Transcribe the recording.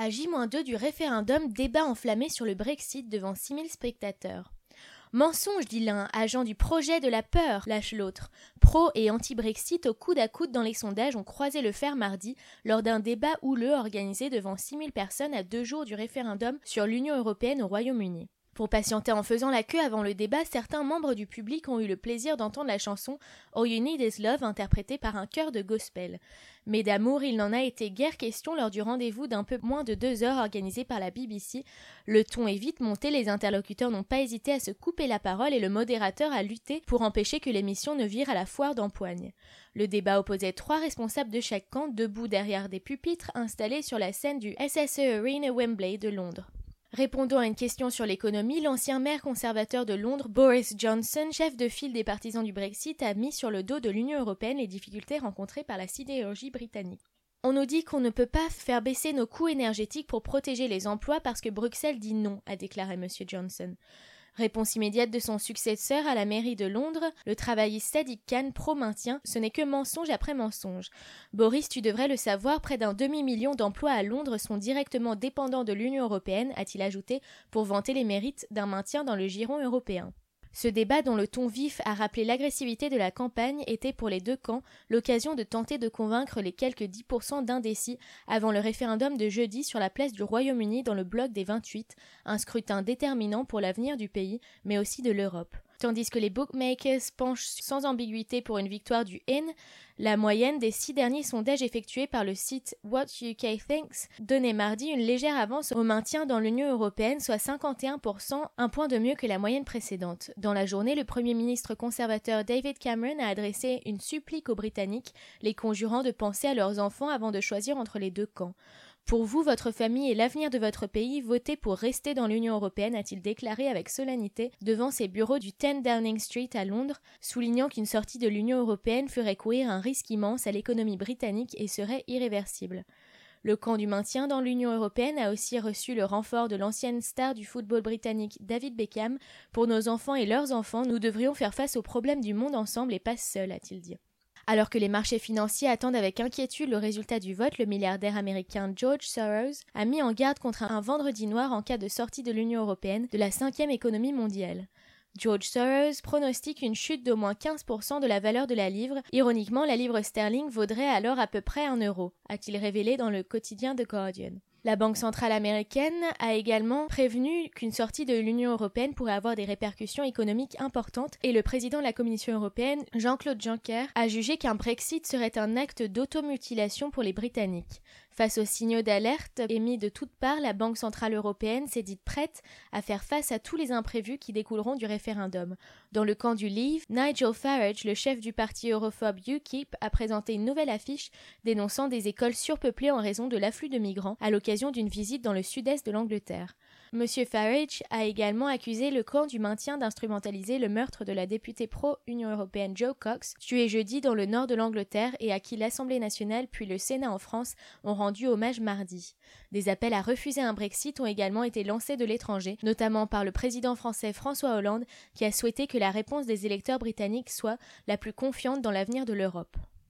À J-2 du référendum, débat enflammé sur le Brexit devant 6000 spectateurs. Mensonge, dit l'un, agent du projet de la peur, lâche l'autre. Pro et anti-Brexit au coude à coude dans les sondages ont croisé le fer mardi lors d'un débat houleux organisé devant 6000 personnes à 2 jours du référendum sur l'Union européenne au Royaume-Uni. Pour patienter en faisant la queue avant le débat, certains membres du public ont eu le plaisir d'entendre la chanson « All You Need Is Love » interprétée par un chœur de gospel. Mais d'amour, il n'en a été guère question lors du rendez-vous d'un peu moins de 2 heures organisé par la BBC. Le ton est vite monté, les interlocuteurs n'ont pas hésité à se couper la parole et le modérateur a lutté pour empêcher que l'émission ne vire à la foire d'empoigne. Le débat opposait 3 responsables de chaque camp, debout derrière des pupitres installés sur la scène du SSE Arena Wembley de Londres. Répondant à une question sur l'économie, l'ancien maire conservateur de Londres, Boris Johnson, chef de file des partisans du Brexit, a mis sur le dos de l'Union européenne les difficultés rencontrées par la sidérurgie britannique. On nous dit qu'on ne peut pas faire baisser nos coûts énergétiques pour protéger les emplois parce que Bruxelles dit non, a déclaré M. Johnson. Réponse immédiate de son successeur à la mairie de Londres, le travailliste Sadiq Khan pro-maintien, ce n'est que mensonge après mensonge. Boris, tu devrais le savoir, près d'un 500 000 d'emplois à Londres sont directement dépendants de l'Union européenne, a-t-il ajouté, pour vanter les mérites d'un maintien dans le giron européen. Ce débat, dont le ton vif a rappelé l'agressivité de la campagne, était pour les 2 camps l'occasion de tenter de convaincre les quelques 10% d'indécis avant le référendum de jeudi sur la place du Royaume-Uni dans le bloc des 28, un scrutin déterminant pour l'avenir du pays, mais aussi de l'Europe. Tandis que les bookmakers penchent sans ambiguïté pour une victoire du N, la moyenne des 6 derniers sondages effectués par le site What UK Thinks donnait mardi une légère avance au maintien dans l'Union européenne, soit 51%, un point de mieux que la moyenne précédente. Dans la journée, le Premier ministre conservateur David Cameron a adressé une supplique aux Britanniques, les conjurant de penser à leurs enfants avant de choisir entre les 2 camps. Pour vous, votre famille et l'avenir de votre pays, votez pour rester dans l'Union européenne, a-t-il déclaré avec solennité devant ses bureaux du 10 Downing Street à Londres, soulignant qu'une sortie de l'Union européenne ferait courir un risque immense à l'économie britannique et serait irréversible. Le camp du maintien dans l'Union européenne a aussi reçu le renfort de l'ancienne star du football britannique David Beckham. Pour nos enfants et leurs enfants, nous devrions faire face aux problèmes du monde ensemble et pas seuls, a-t-il dit. Alors que les marchés financiers attendent avec inquiétude le résultat du vote, le milliardaire américain George Soros a mis en garde contre un vendredi noir en cas de sortie de l'Union européenne de la 5e économie mondiale. George Soros pronostique une chute d'au moins 15% de la valeur de la livre. Ironiquement, la livre sterling vaudrait alors à peu près 1 €, a-t-il révélé dans le quotidien The Guardian. La Banque centrale américaine a également prévenu qu'une sortie de l'Union européenne pourrait avoir des répercussions économiques importantes et le président de la Commission européenne, Jean-Claude Juncker, a jugé qu'un Brexit serait un acte d'automutilation pour les Britanniques. Face aux signaux d'alerte émis de toutes parts, la Banque centrale européenne s'est dite prête à faire face à tous les imprévus qui découleront du référendum. Dans le camp du Leave, Nigel Farage, le chef du parti europhobe UKIP, a présenté une nouvelle affiche dénonçant des écoles surpeuplées en raison de l'afflux de migrants à l'occasion d'une visite dans le sud-est de l'Angleterre. M. Farage a également accusé le camp du maintien d'instrumentaliser le meurtre de la députée pro-Union européenne Jo Cox, tuée jeudi dans le nord de l'Angleterre et à qui l'Assemblée nationale puis le Sénat en France ont rendu hommage mardi. Des appels à refuser un Brexit ont également été lancés de l'étranger, notamment par le président français François Hollande, qui a souhaité que la réponse des électeurs britanniques soit la plus confiante dans l'avenir de l'Europe.